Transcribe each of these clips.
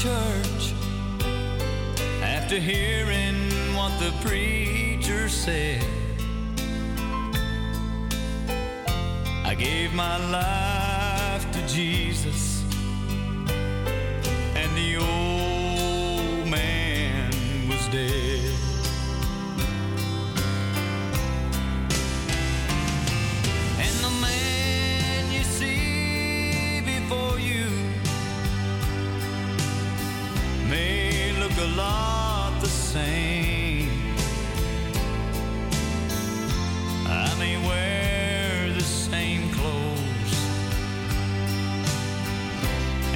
church after hearing what the preacher said. I gave my life to Jesus, and the old man was dead. And the man you see before you may look a lot the same. I may wear the same clothes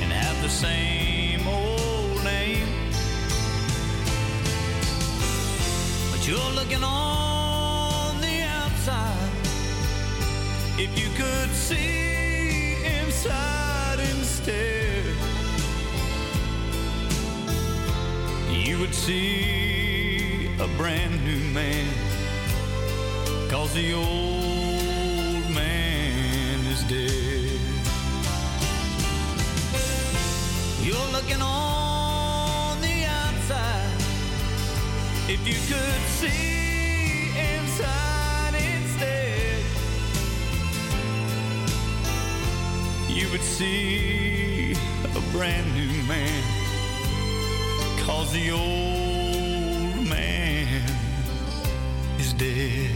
and have the same old name, but you're looking on the outside. If you could see inside instead, you would see a brand new man, 'cause the old man is dead. You're looking on the outside. If you could see inside instead, you would see a brand new man, 'cause the old man is dead.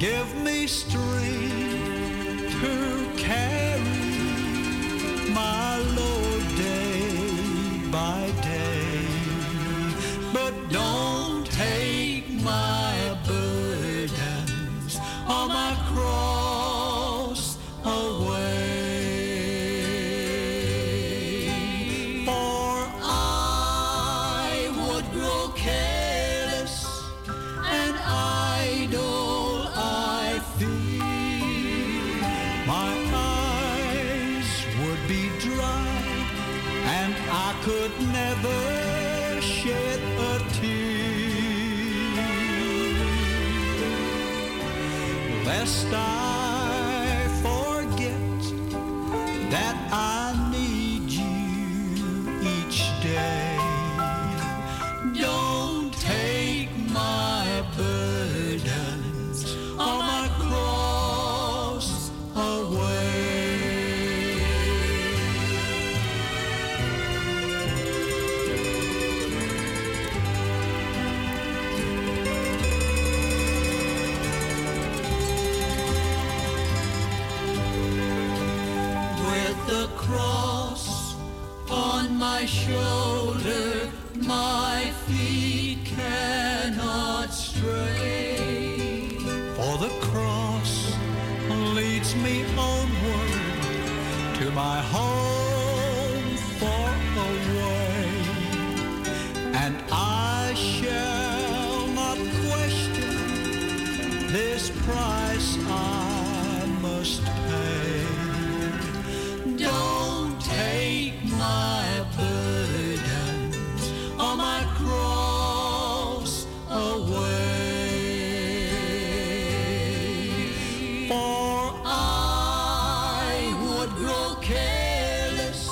Give me strength to carry my load day by day. But don't take my burdens or my cross away. For I would grow careless and idle. Could never shed a tear, lest I forget that I need you each day. Don't take my burdens or my cross away. The cross on my shoulder, my feet cannot stray. For the cross leads me onward to my home far away, and I shall not question this price I must pay. Don't take my burdens or my cross away, for I would grow careless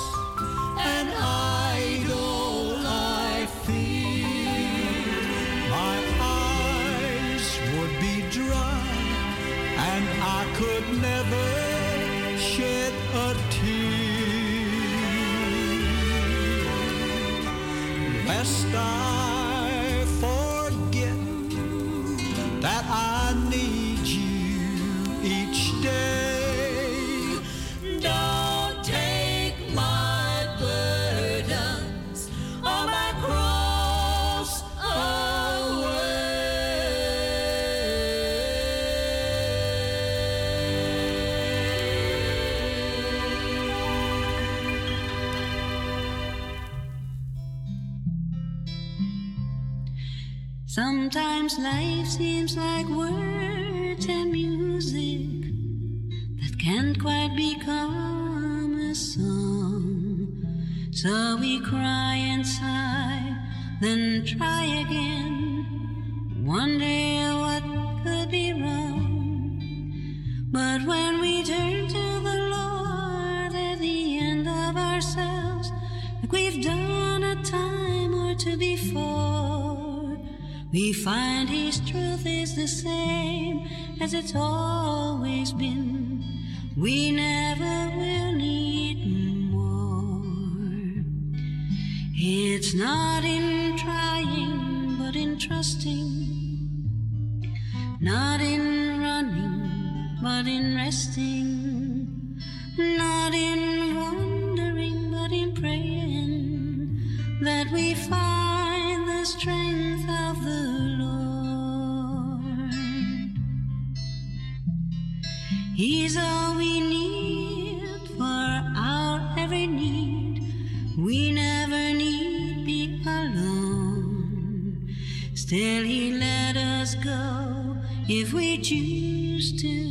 and idle I fear. My eyes would be dry and I could never shed a tear, lest I forget that I need you each day. Don't take my burdens or my cross away. Sometimes life seems like words and music that can't quite become a song. So we cry and sigh, then try again, wonder what could be wrong. But when we turn to the Lord at the end of ourselves, like we've done a time or two before, we find His truth is the same as it's always been. We never will need more. It's not in trying, but in trusting. Not in running, but in resting. Not in wondering, but in praying that we find the strength of the Lord. He's all we need for our every need. We never need be alone. Still He let us go if we choose to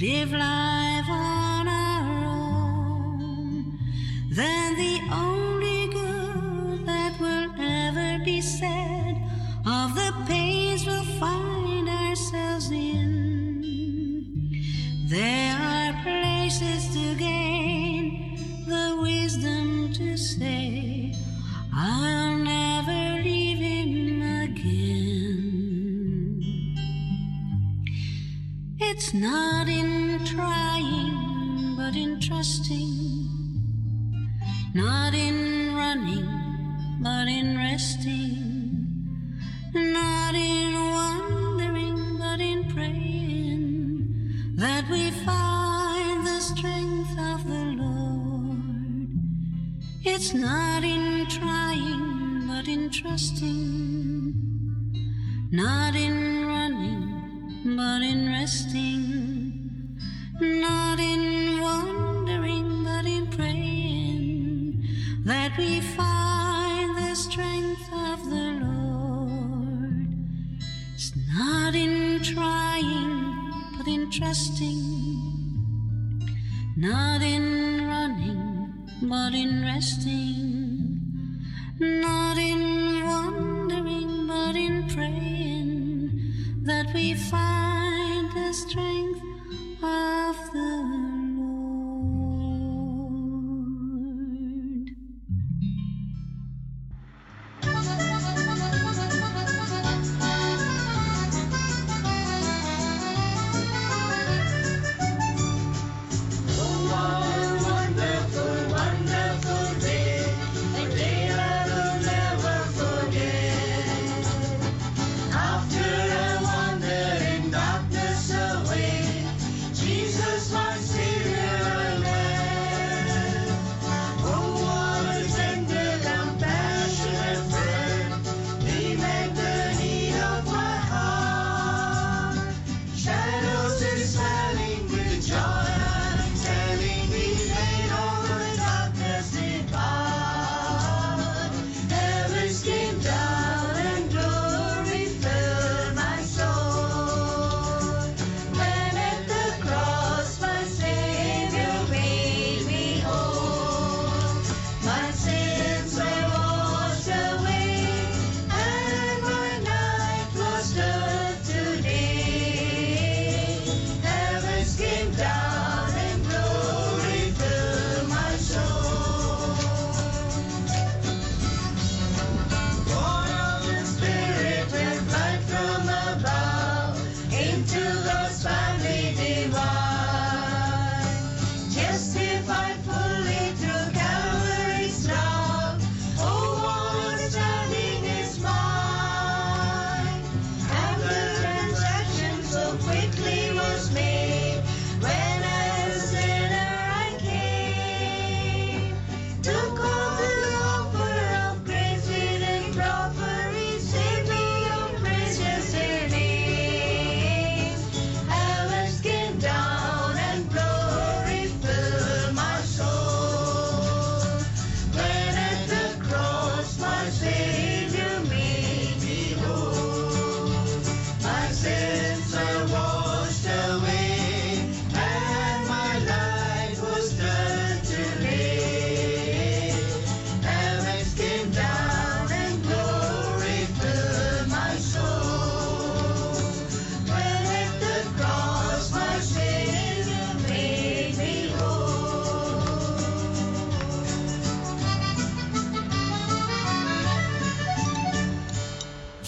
live life on our own. Then the only good that will ever be said of the pains we'll find ourselves in. There are places to gain the wisdom to say, I'll never leave Him again. It's not in trying, but in trusting. Not in running, but in resting. Not in wondering, but in prayer. It's not in trying, but in trusting, not in running, but in resting, not in wandering, but in praying, that we find the strength of the Lord. It's not in trying, but in trusting, not in running, but in resting, not in wandering, but in praying, that we find the strength of the Lord.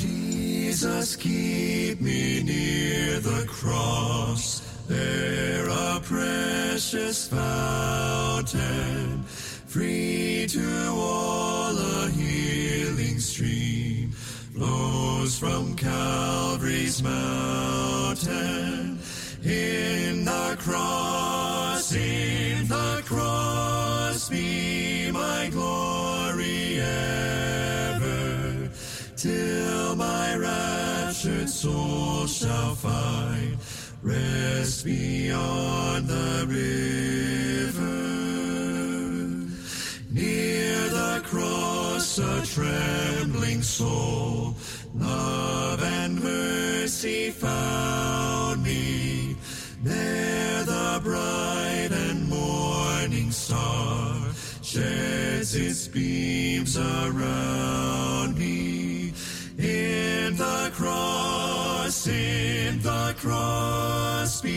Jesus, keep me near the cross, there a precious fountain, free to all a healing stream, flows from Calvary's mountain. In the cross be my glory ever, till my raptured soul shall find rest beyond the river. Near the cross a trembling soul, love and mercy found me. There the bright and morning star sheds its beams around me. In the cross be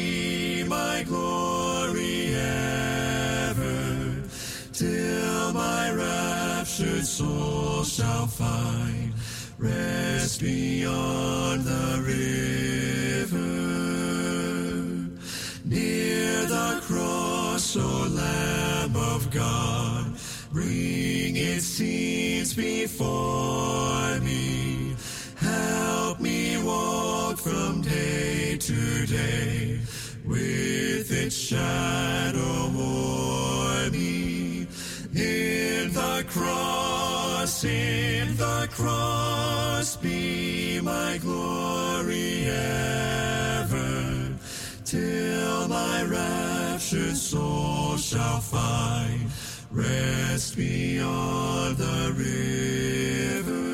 my glory ever, till my raptured soul shall find rest beyond the river. Near the cross, O Lamb of God, bring its scenes before me. Help me walk from day to day, with its shadow o'er me. In the cross, in the cross be my glory ever, till my raptured soul shall find rest beyond the river.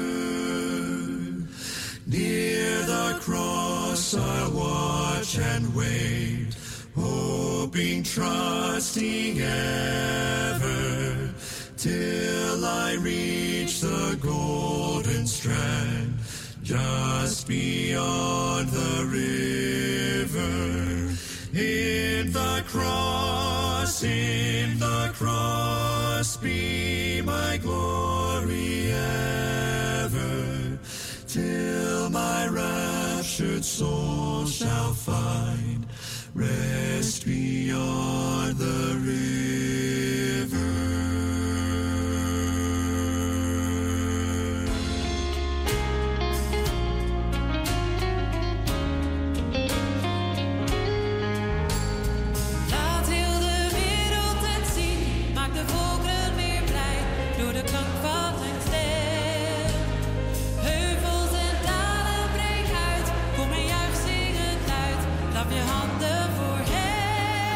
Near the cross I'll watch and wait, hoping, trusting ever, till I reach the golden strand just beyond the river. In the cross be my glory ever, till my raptured soul shall find rest beyond the river. Je handen voor hem.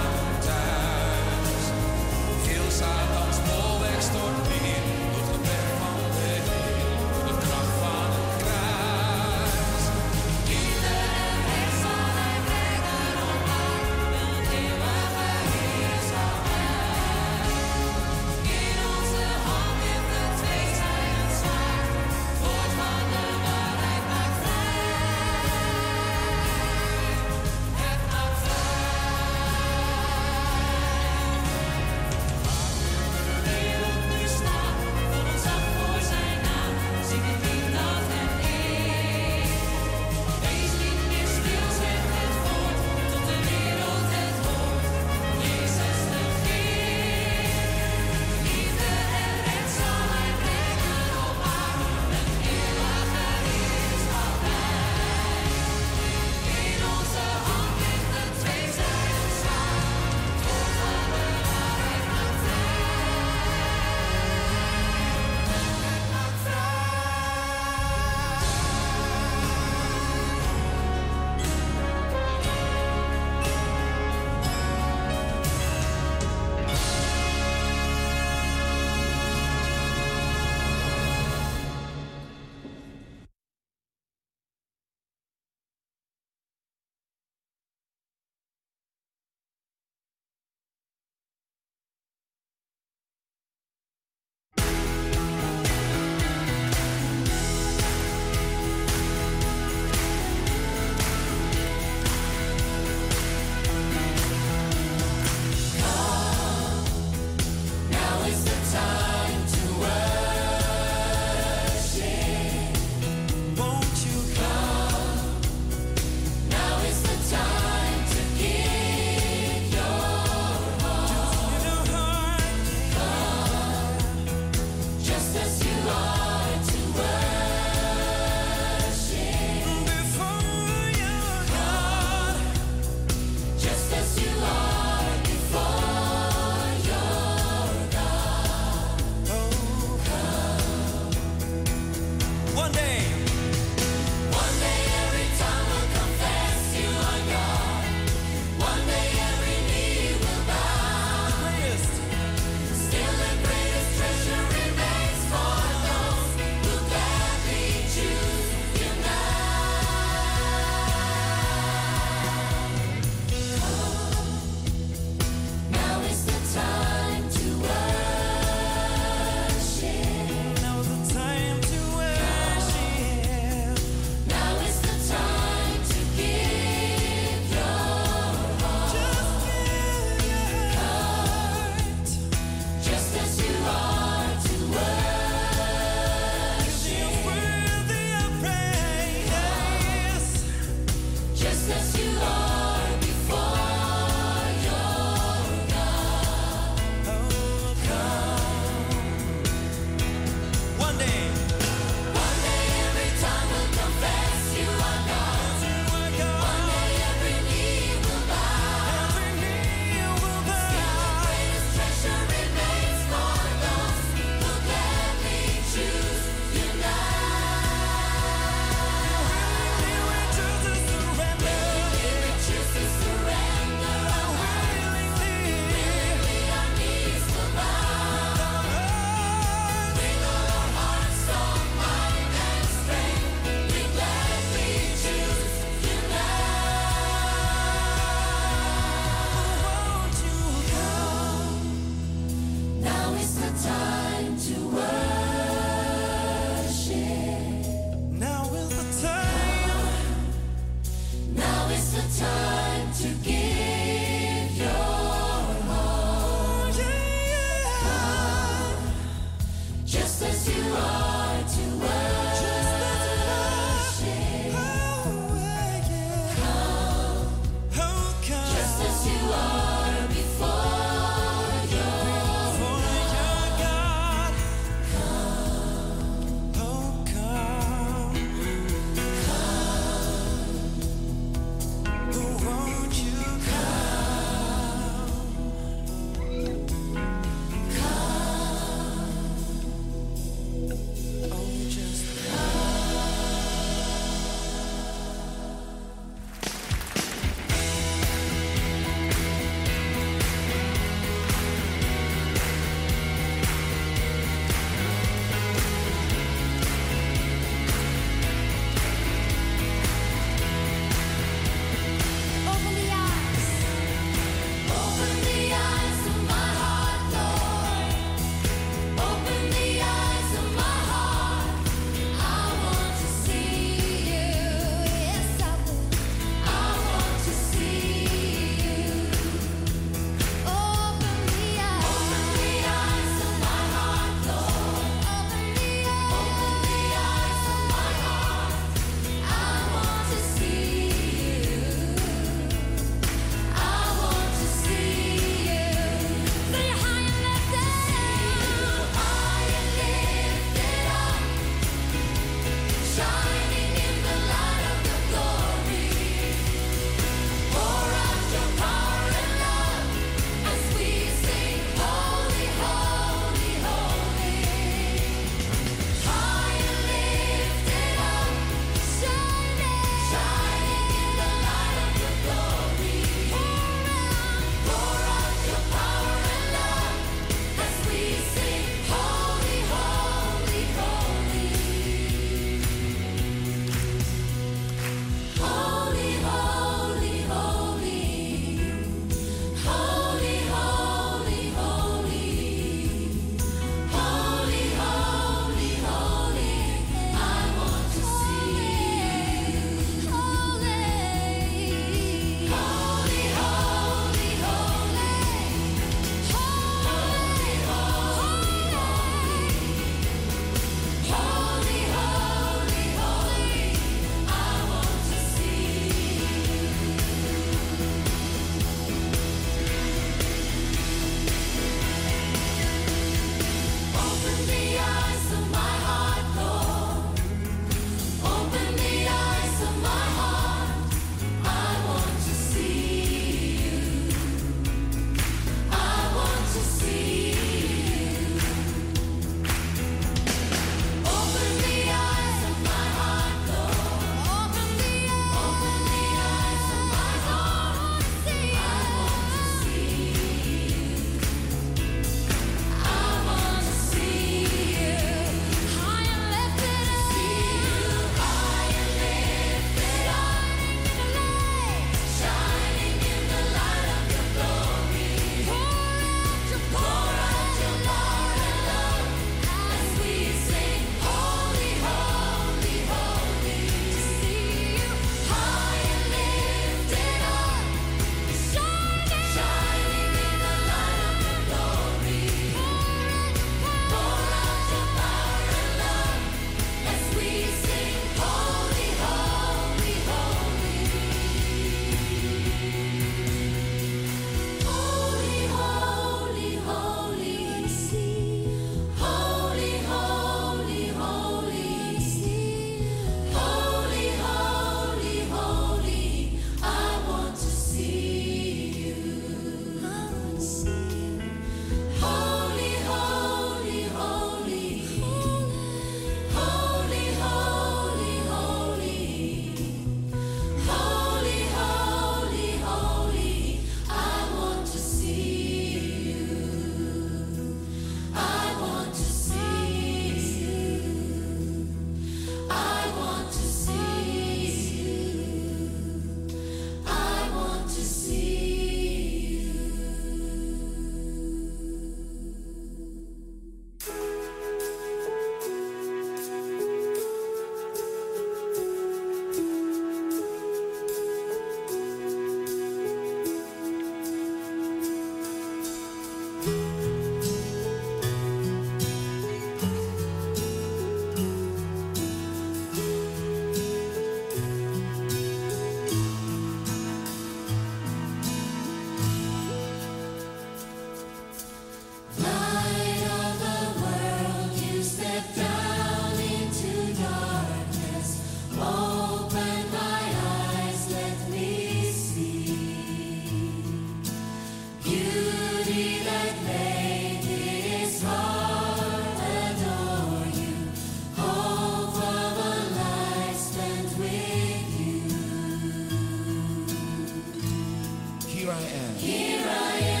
Here I am.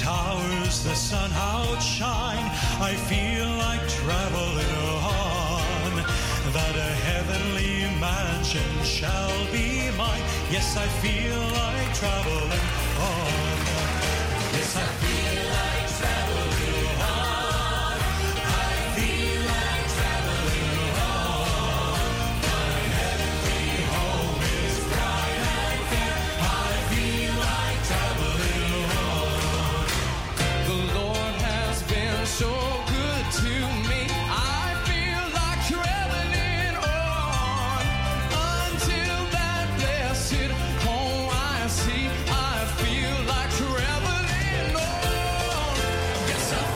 towers the sun outshine. I feel like traveling on, that a heavenly mansion shall be mine. Yes, I feel like traveling on. Yes, I feel like traveling on. I feel like traveling on. My heavenly home is bright and fair. I feel like traveling on. The Lord has been so good to me. I feel like traveling on until that blessed home I see. I feel like traveling. Jesus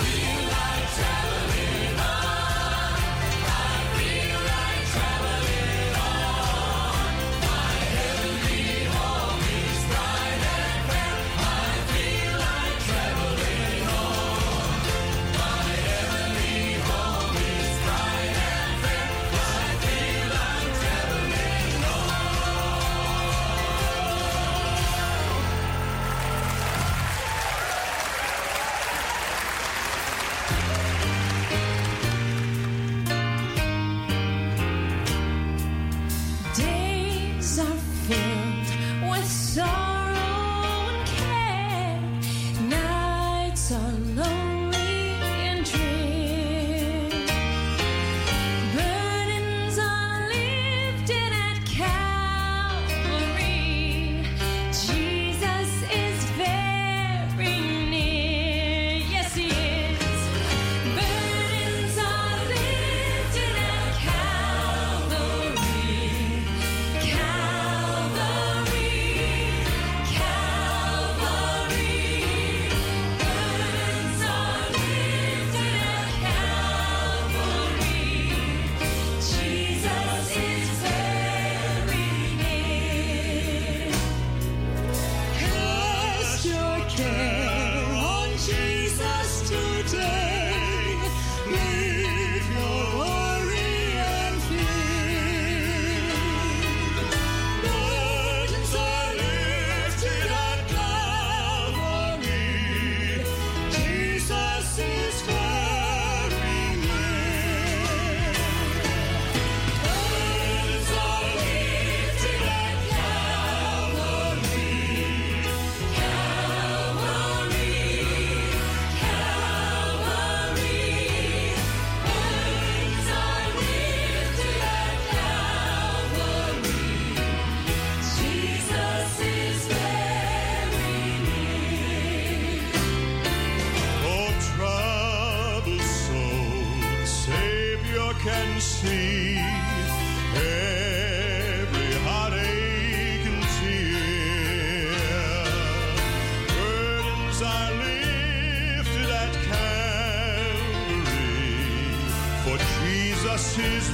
is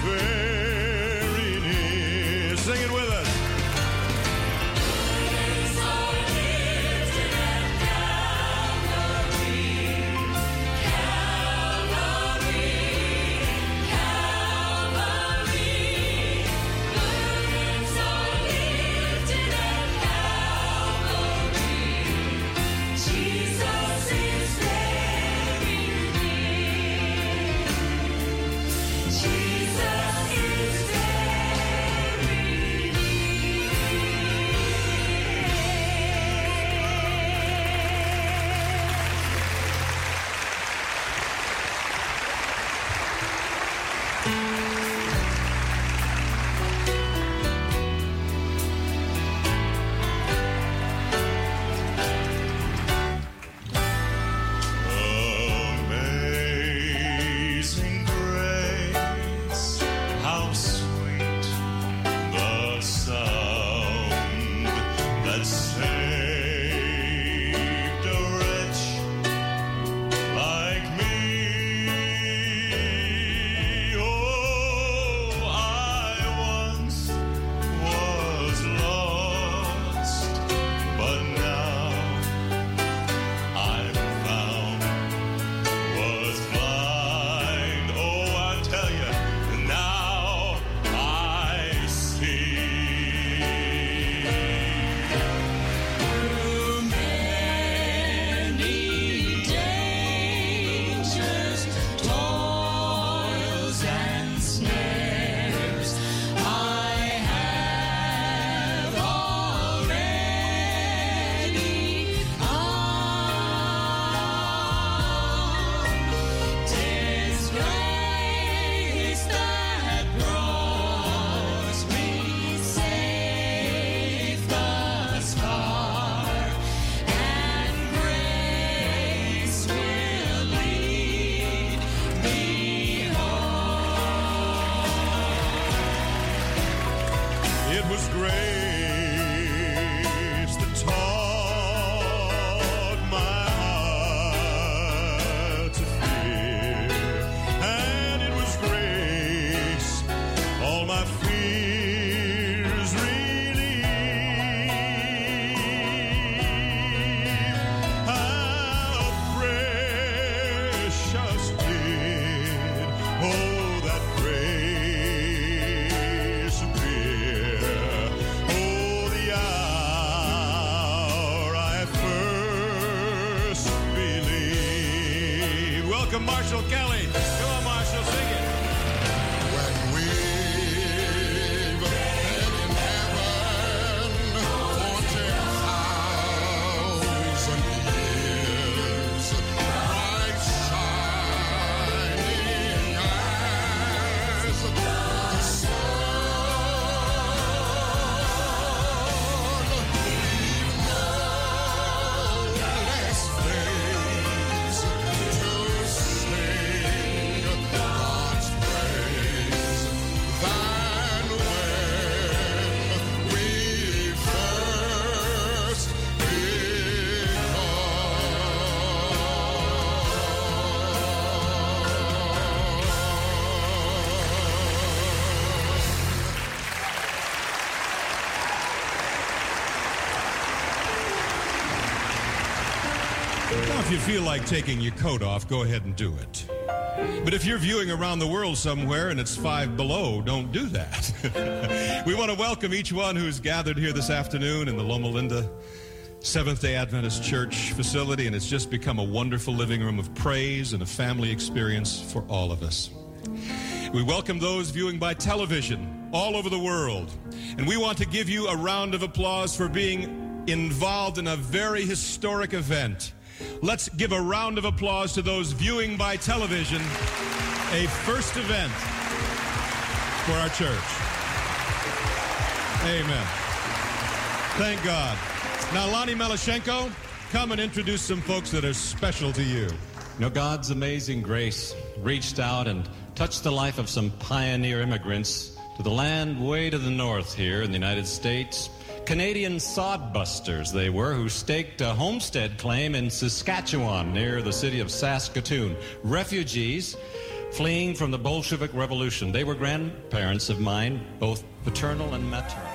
welcome Marshall Kelly. Come on, Marshall, sing it. If you feel like taking your coat off, go ahead and do it. But if you're viewing around the world somewhere and it's 5 below, don't do that. We want to welcome each one who's gathered here this afternoon in the Loma Linda Seventh-day Adventist Church facility, and it's just become a wonderful living room of praise and a family experience for all of us. We welcome those viewing by television all over the world, and we want to give you a round of applause for being involved in a very historic event. Let's give a round of applause to those viewing by television, a first event for our church. Amen. Thank God. Now, Lonnie Melashenko, come and introduce some folks that are special to you. You know, God's amazing grace reached out and touched the life of some pioneer immigrants to the land way to the north here in the United States. Canadian sodbusters they were, who staked a homestead claim in Saskatchewan near the city of Saskatoon. Refugees fleeing from the Bolshevik Revolution. They were grandparents of mine, both paternal and maternal.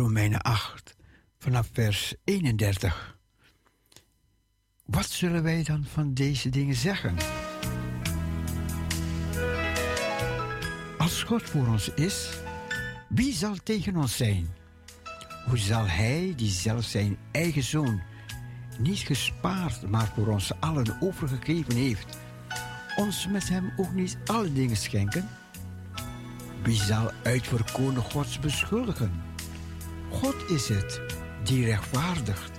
Romeinen 8, vanaf vers 31. Wat zullen wij dan van deze dingen zeggen? Als God voor ons is, wie zal tegen ons zijn? Hoe zal Hij, die zelf zijn eigen Zoon niet gespaard, maar voor ons allen overgegeven heeft, ons met Hem ook niet alle dingen schenken? Wie zal uitverkoren Gods beschuldigen? God is het die rechtvaardigt.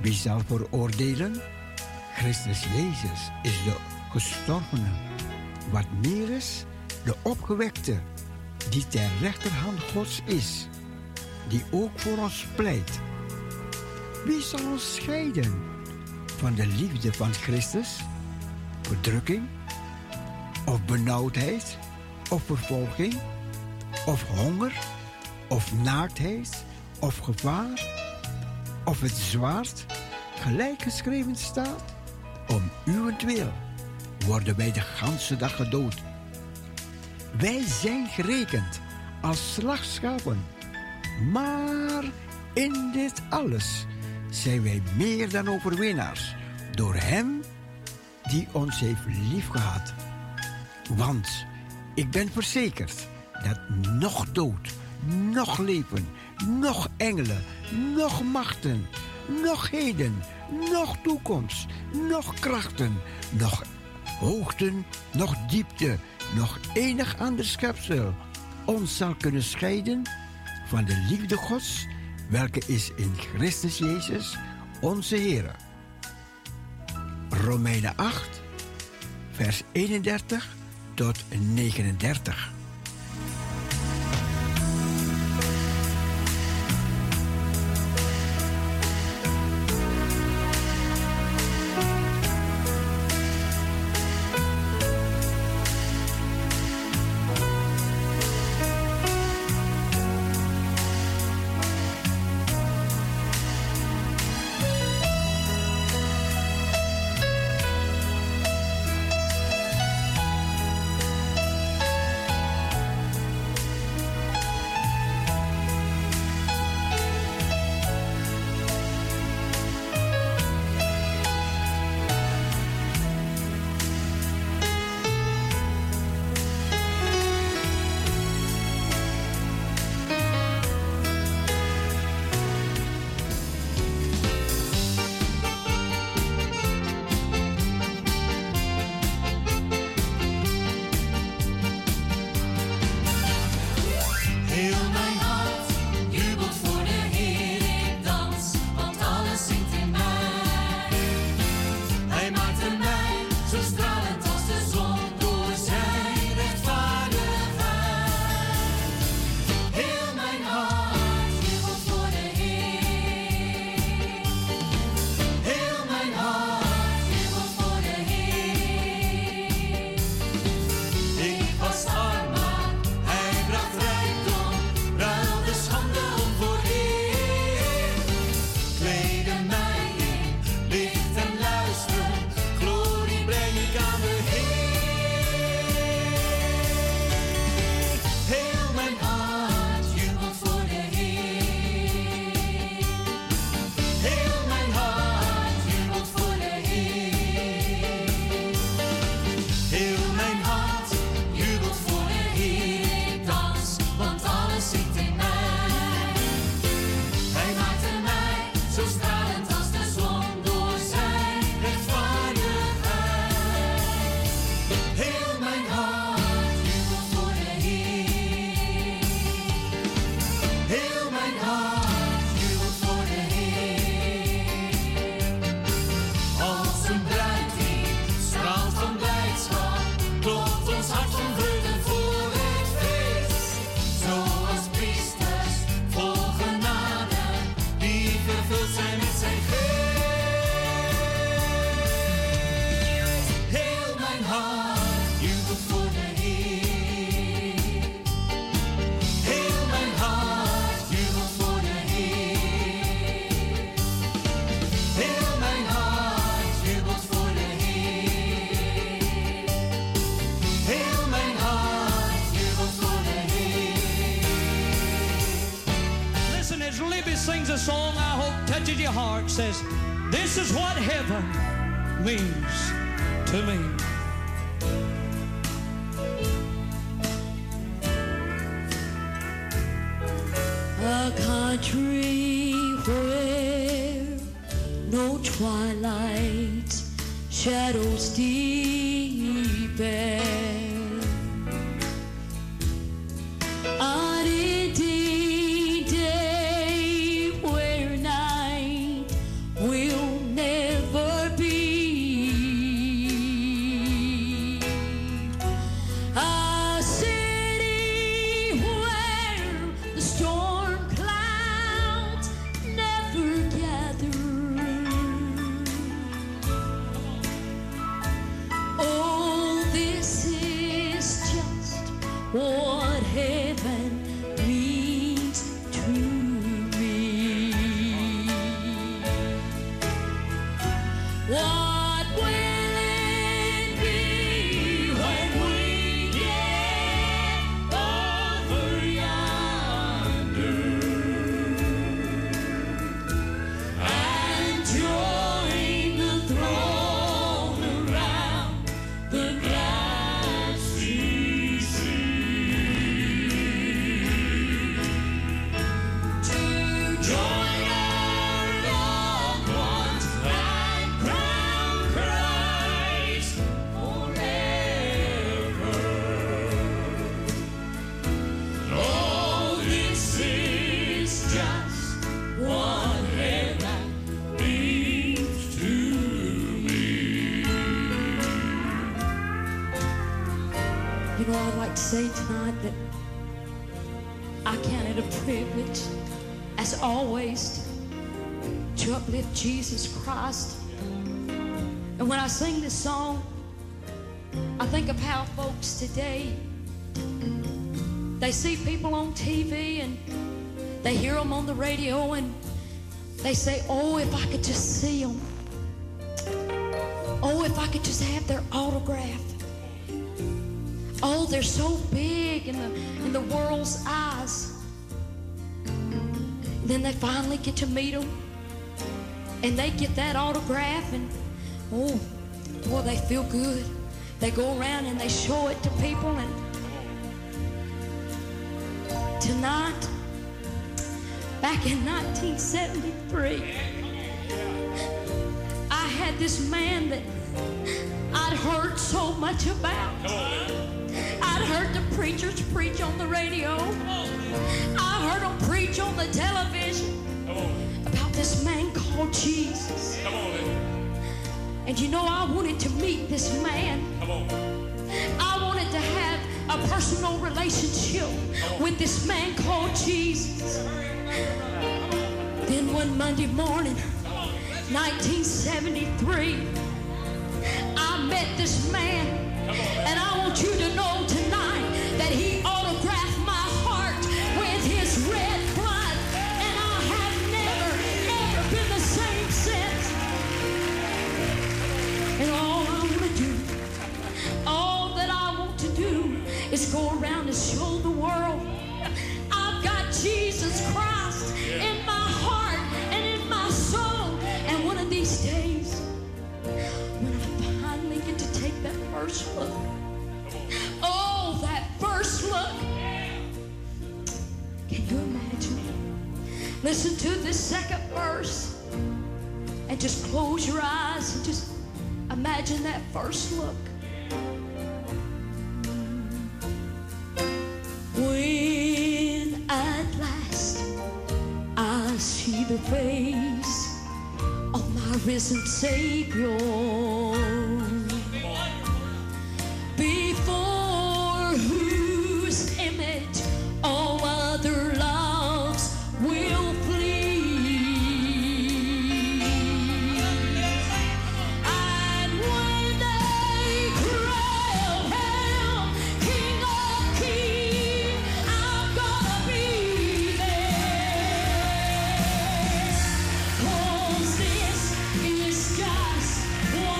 Wie zal veroordelen? Christus Jezus is de gestorvene. Wat meer is, de opgewekte, die ter rechterhand Gods is, die ook voor ons pleit. Wie zal ons scheiden van de liefde van Christus? Verdrukking, of benauwdheid, of vervolging, of honger, of naaktheid, of gevaar, of het zwaard, gelijk geschreven staat, om uwentwil worden wij de ganse dag gedood. Wij zijn gerekend als slachtschapen, maar in dit alles zijn wij meer dan overwinnaars door Hem die ons heeft liefgehad. Want ik ben verzekerd dat noch dood, noch leven, noch engelen, noch machten, noch heden, noch toekomst, noch krachten, noch hoogten, noch diepte, nog enig ander schepsel ons zal kunnen scheiden van de liefde Gods, welke is in Christus Jezus, onze Heer. Romeinen 8, vers 31 tot 39. Glory brengen. your heart says, this is what heaven means to me. A country where no twilight shadows deepen. Say tonight that I count it a privilege, as always, to uplift Jesus Christ. And when I sing this song, I think of how folks today, they see people on TV and they hear them on the radio and they say, oh, if I could just see them. Oh, if I could just have their autograph. Oh, they're so big in the world's eyes. And then they finally get to meet them, and they get that autograph, and oh, boy, they feel good. They go around and they show it to people. And tonight, back in 1973, I had this man that I'd heard so much about. I'd heard the preachers preach on the radio. I heard them preach on the television about this man called Jesus. And you know, I wanted to meet this man. I wanted to have a personal relationship with this man called Jesus. Then one Monday morning, 1973, I met this man, and I want you to know tonight that he autographed my heart with his red blood, and I have never, ever been the same since. And all I want to do, all that I want to do is go around and show the world I've got Jesus Christ in my heart and in my soul. And one of these days, that first look. Oh, that first look. Can you imagine? Listen to this second verse and just close your eyes and just imagine that first look. When at last I see the face of my risen Savior, this is just one.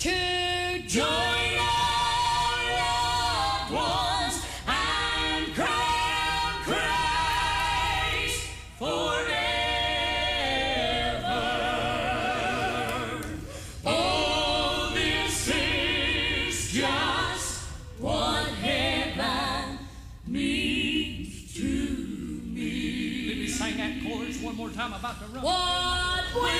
to join our loved ones and crown Christ forever. Oh, this is just what heaven means to me. Let me sing that chorus one more time about the road. What will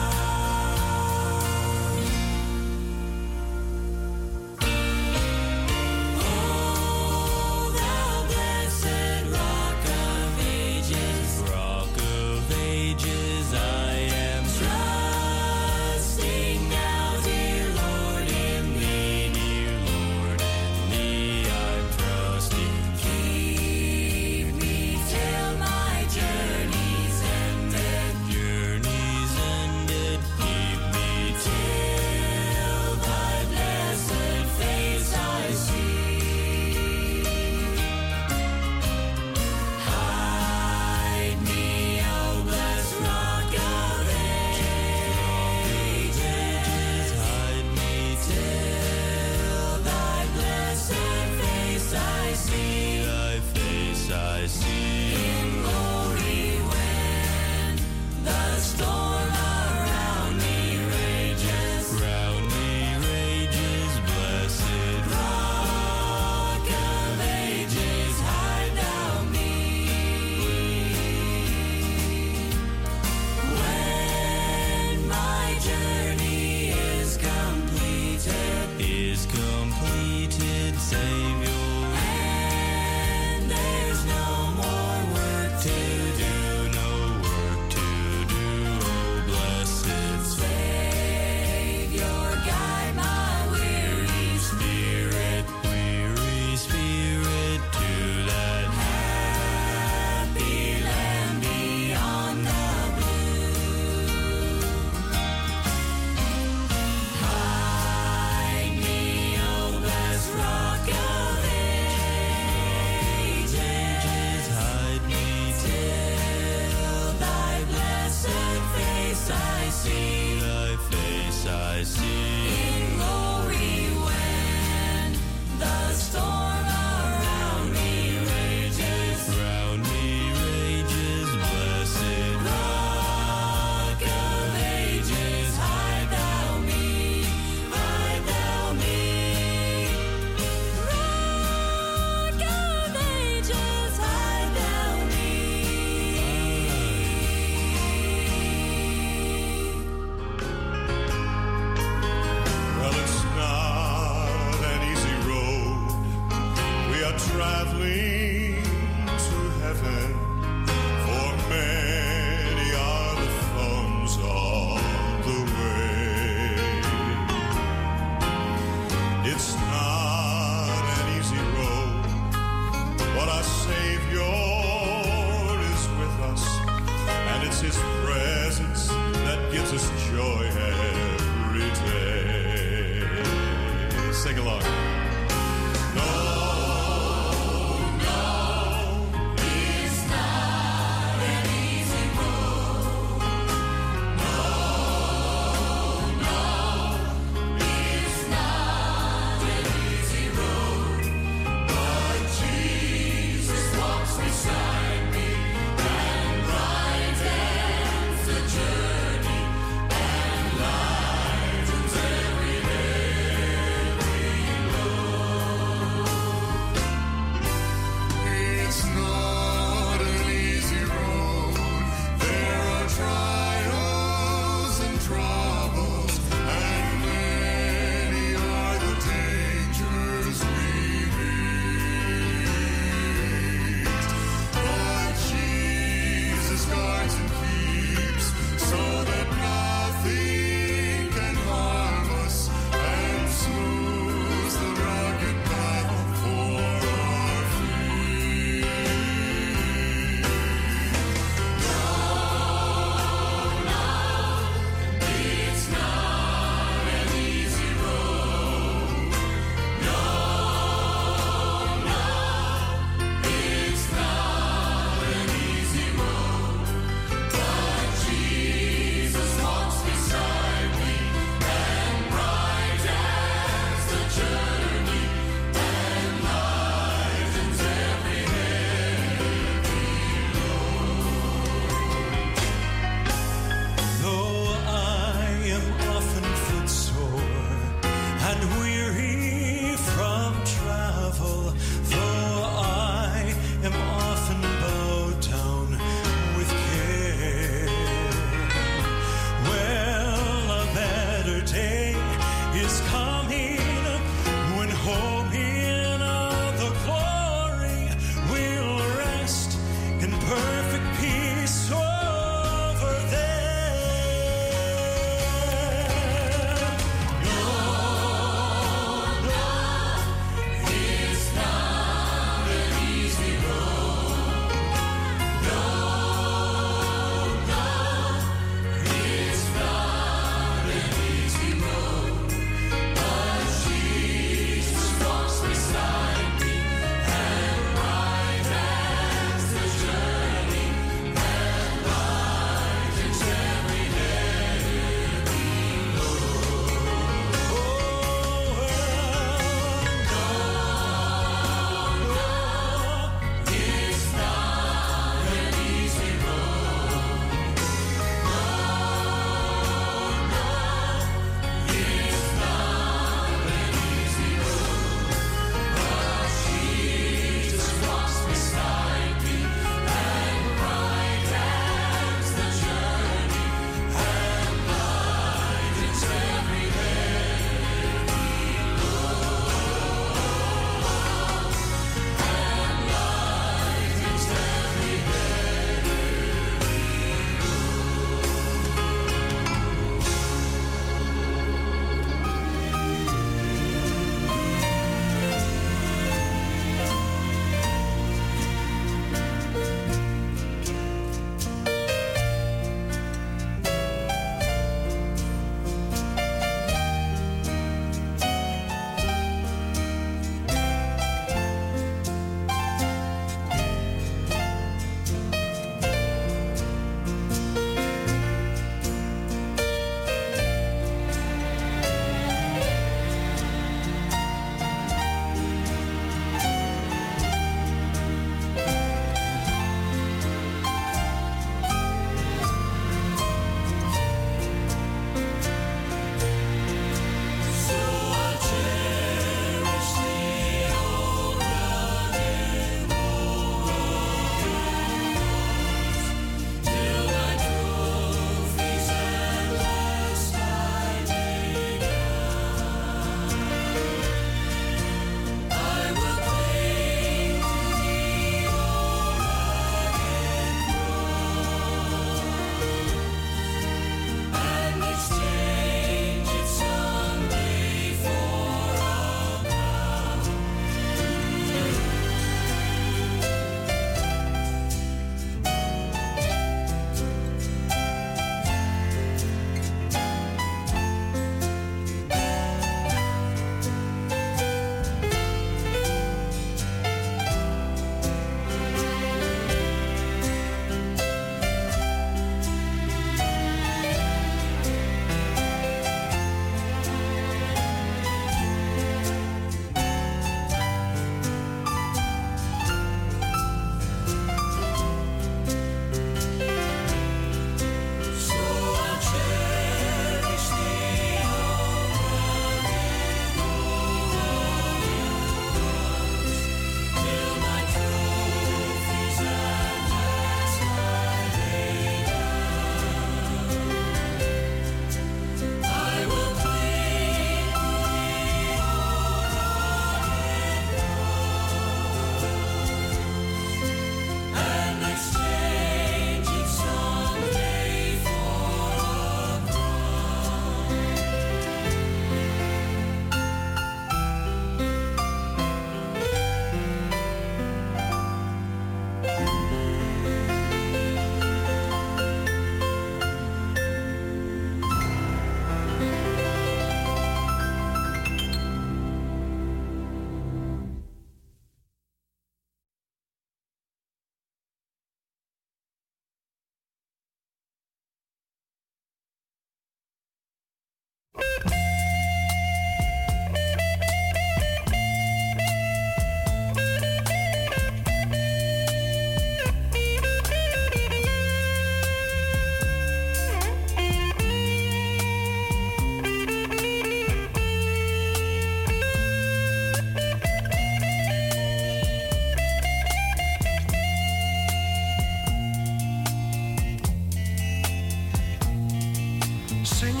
Señor,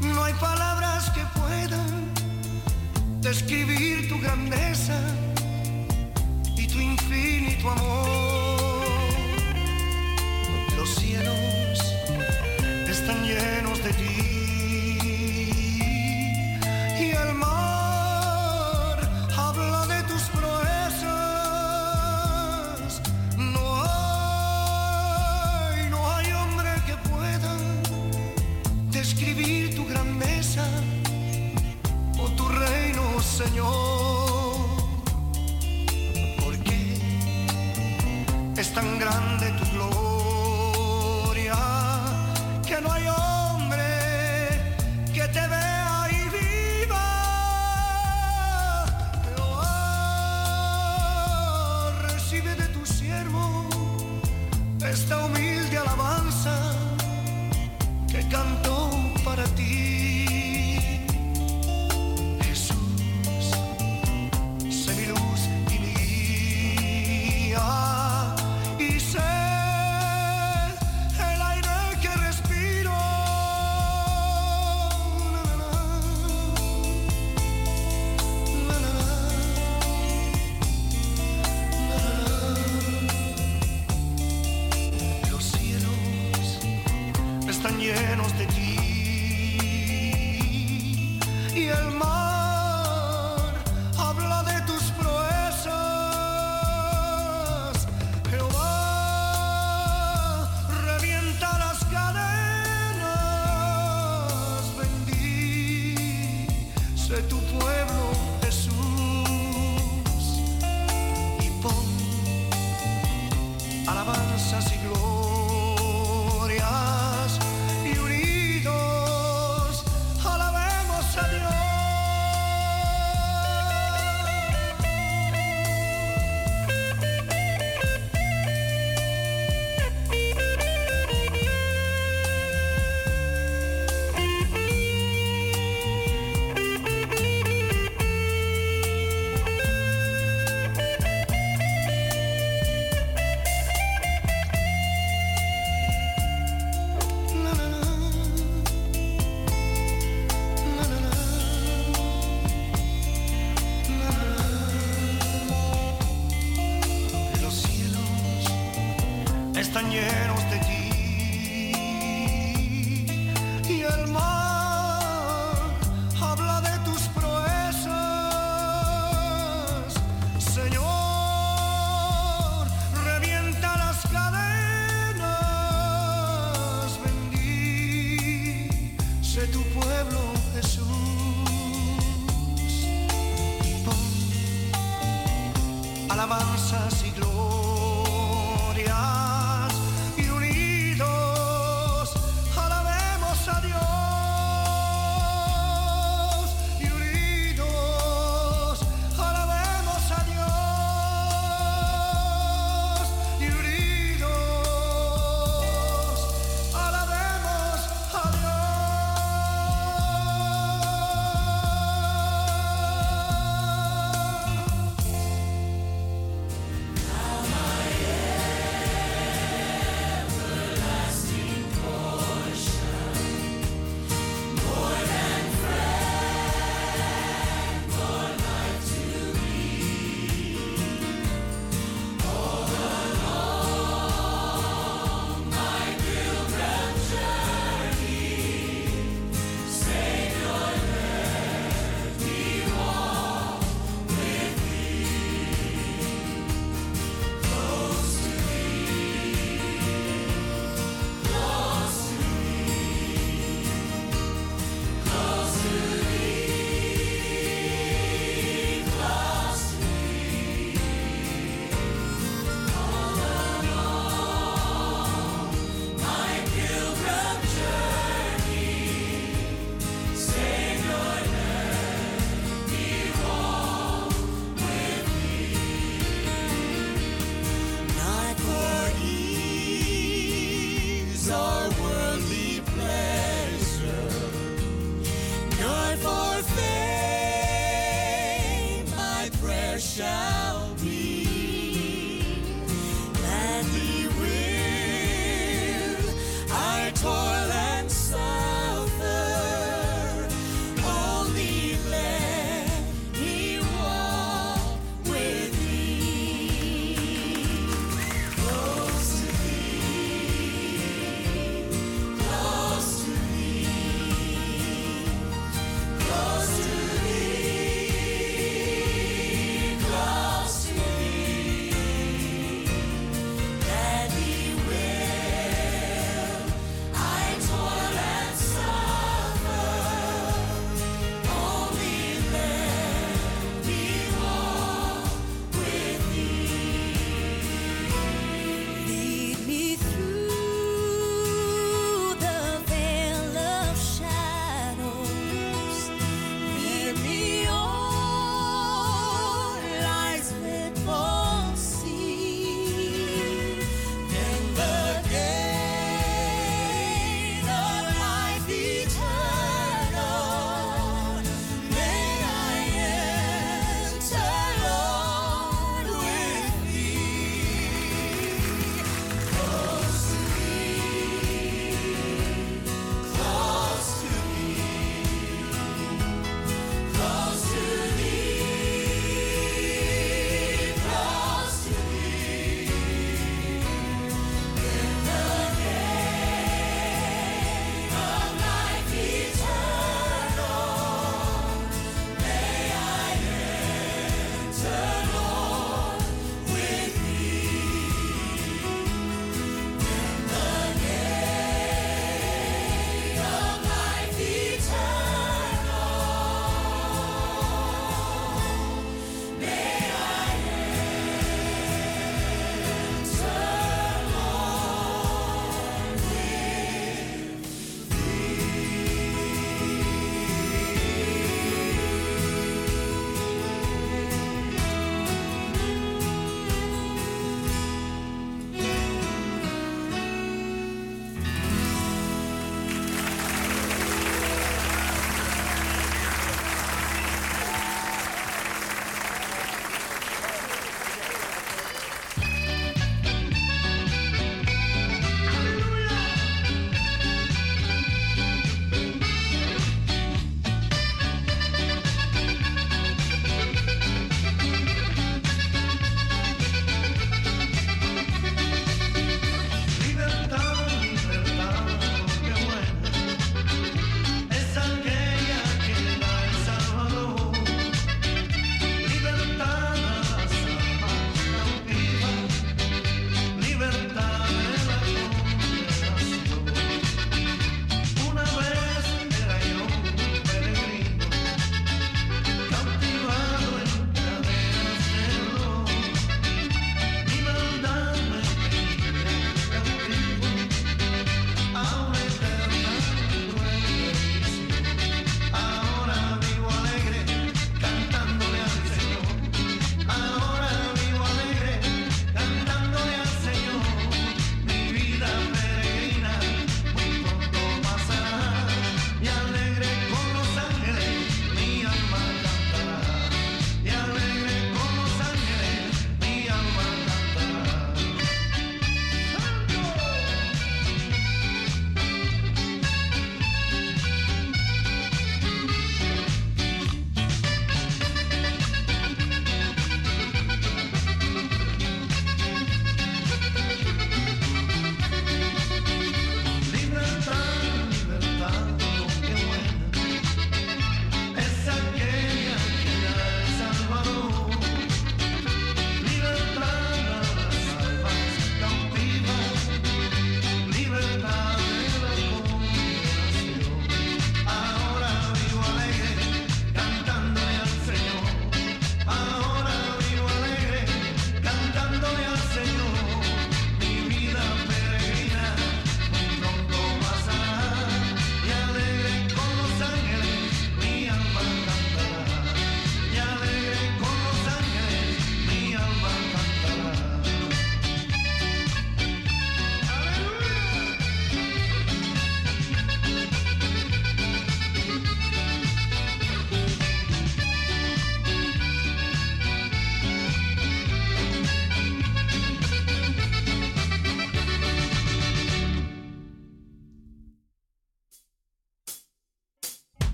no hay palabras que puedan describir tu grandeza y tu infinito amor. Los cielos están llenos de ti y el mar habla de tus proezas. No hay hombre que pueda describir tu grandeza o tu reino, Señor. Porque es tan grande tu gloria que no hay hombre que te vea y viva. Recibe de tu siervo esta humilde alabanza que cantó para ti. Jesús, sé mi luz y mi guía, y sé llenos de ti y el mar habla de tus proezas. Jehová, revienta las cadenas, bendice tu pueblo, Jesús, y pon alabanzas y glorias. Alabanzas y glorias, y unidos alabemos a Dios, y unidos alabemos a Dios, y unidos alabemos a Dios.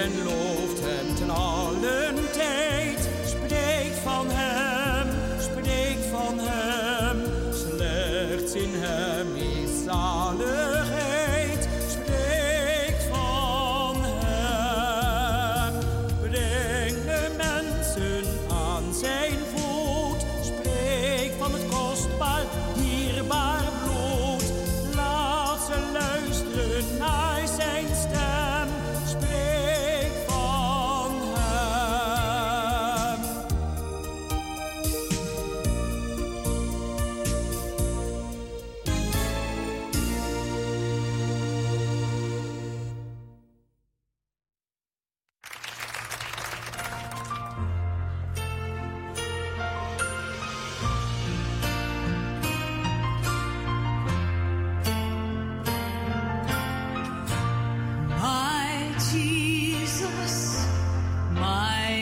heeft en looft hem ten allen tijd. Spreekt van hem, slechts in hem is zaligheid. Spreekt van hem, breng de mensen aan zijn voet. Spreekt van het kostbaar, dierbaar bloed. Laat ze luisteren naar zijn stem. Spreekt van hem.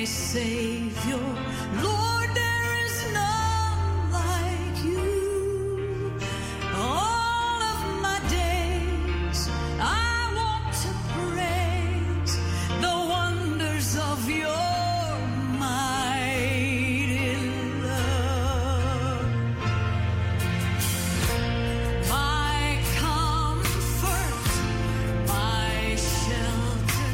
Savior, Lord, there is none like you. All of my days I want to praise the wonders of your mighty love. My comfort, my shelter,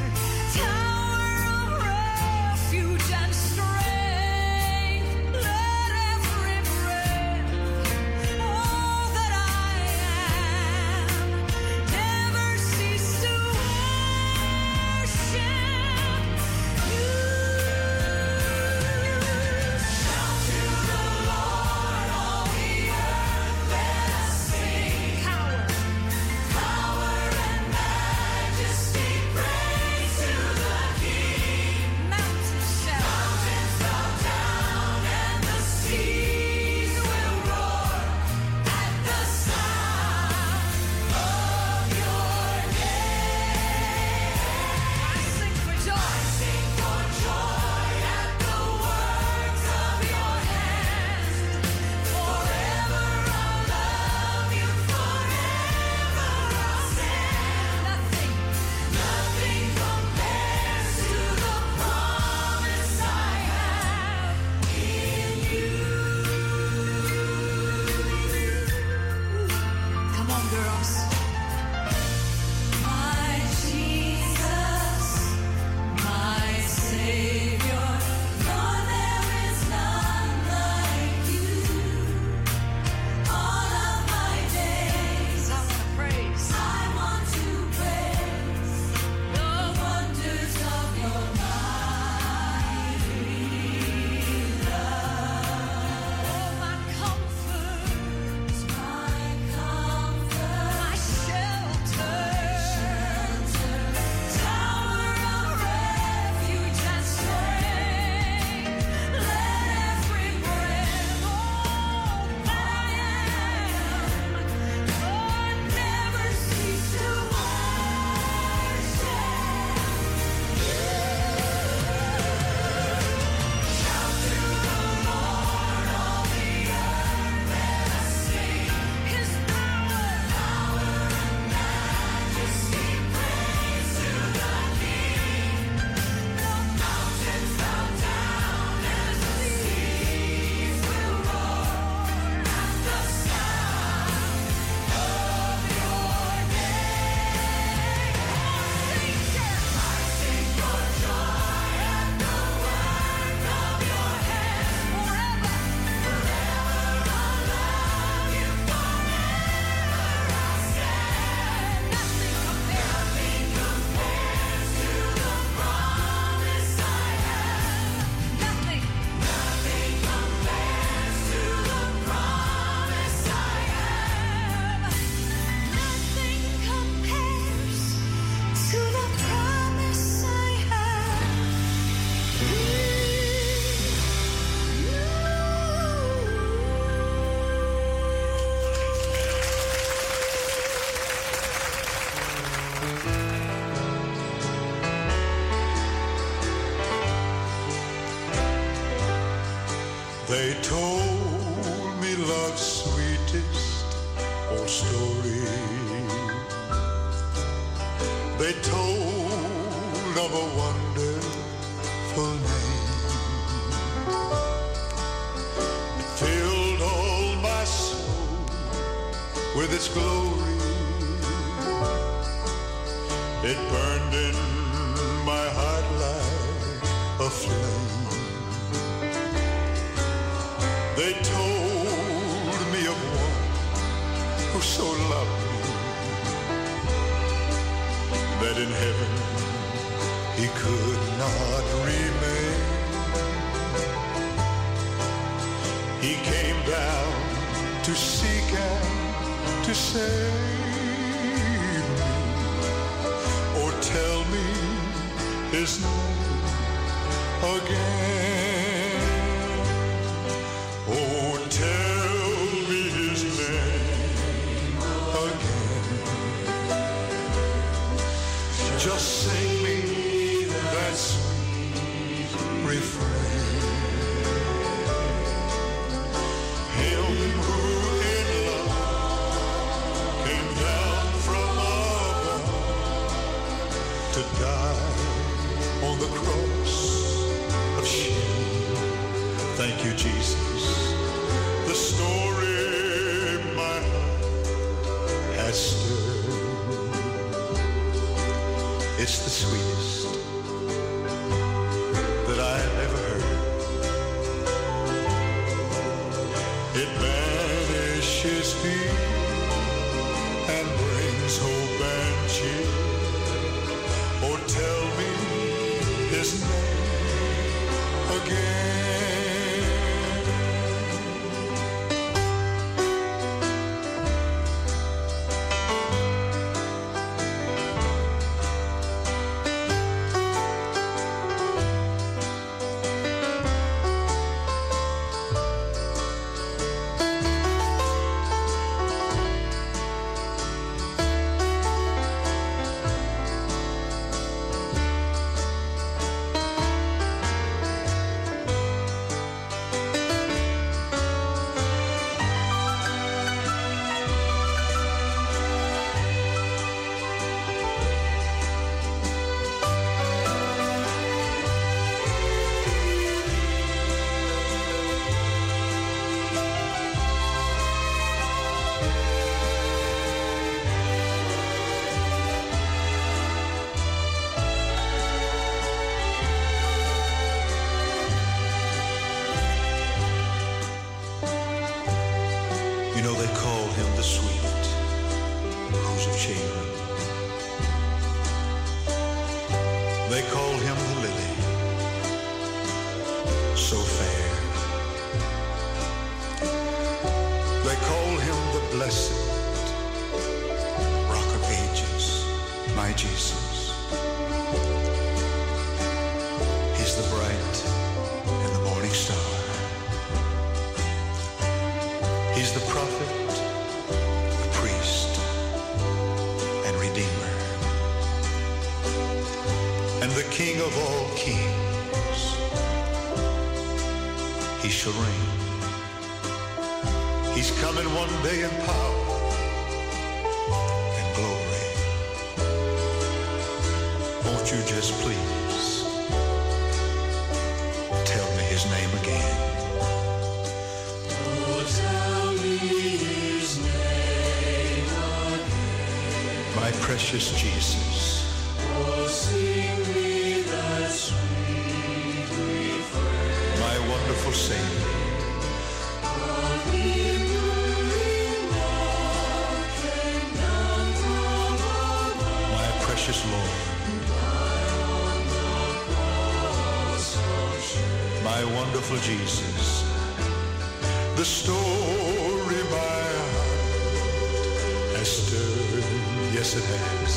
they told me love's sweetest old story. They told love a wonderful name. It filled all my soul with its glory. It burned in my heart like a flame. They told me of one who so loved me, that in heaven he could not remain. He came down to seek and to save me. Oh, tell me his name again. Oh, tell me his name again. Just sing me that sweet refrain. Him who in love came down from above to die on the cross of shame. Thank you, Jesus. The story my heart has stirred. It's the sweetest that I have ever heard. It banishes fear and brings hope and cheer. Oh, tell me his name again. Precious Jesus, oh, sing me that sweet refrain. My wonderful Savior, of Him who in love came down from above. My precious Lord, died on the cross of shame. My wonderful Jesus, the story my heart has stirred. Yes, it has.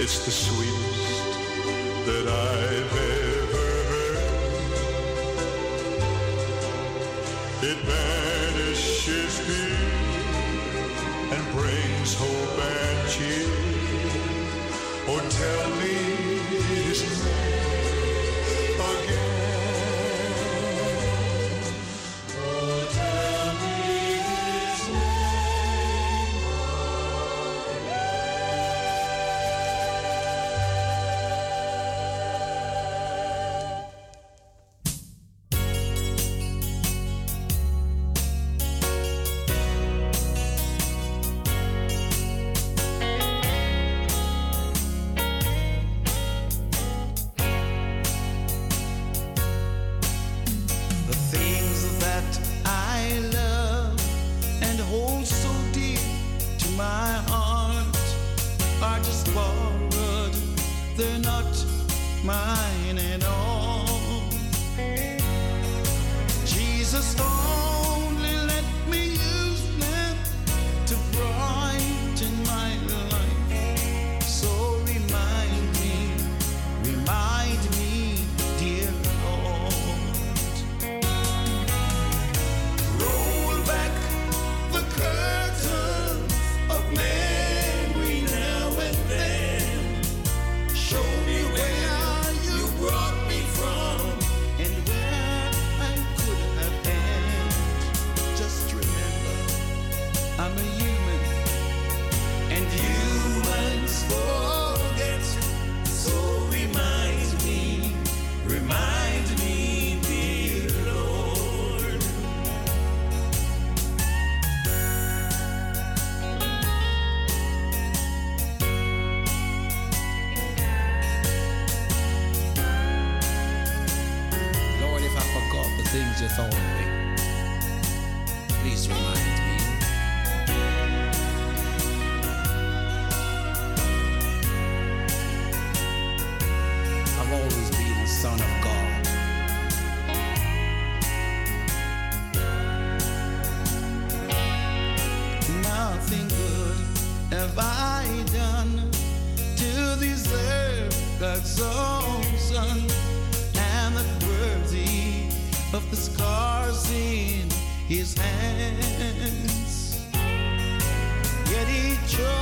It's the sweetest that I've ever heard. It banishes fear and brings hope and cheer. Oh, tell me his name again. my arms are just borrowed, they're not mine at all. Jesus, only let me use them to brighten my life. So remind me, dear Lord. Roll back the curtains of memory now and then. Show me where you brought me from and where I could have been. Just remember, I'm a human, and humans forget. So remind me, dear Lord. Lord, if I forgot the things you taught me, please remind me. I've always been a son of God. Nothing good have I done to deserve God's own son, and that worthy of the scars in his hands. Yet he chose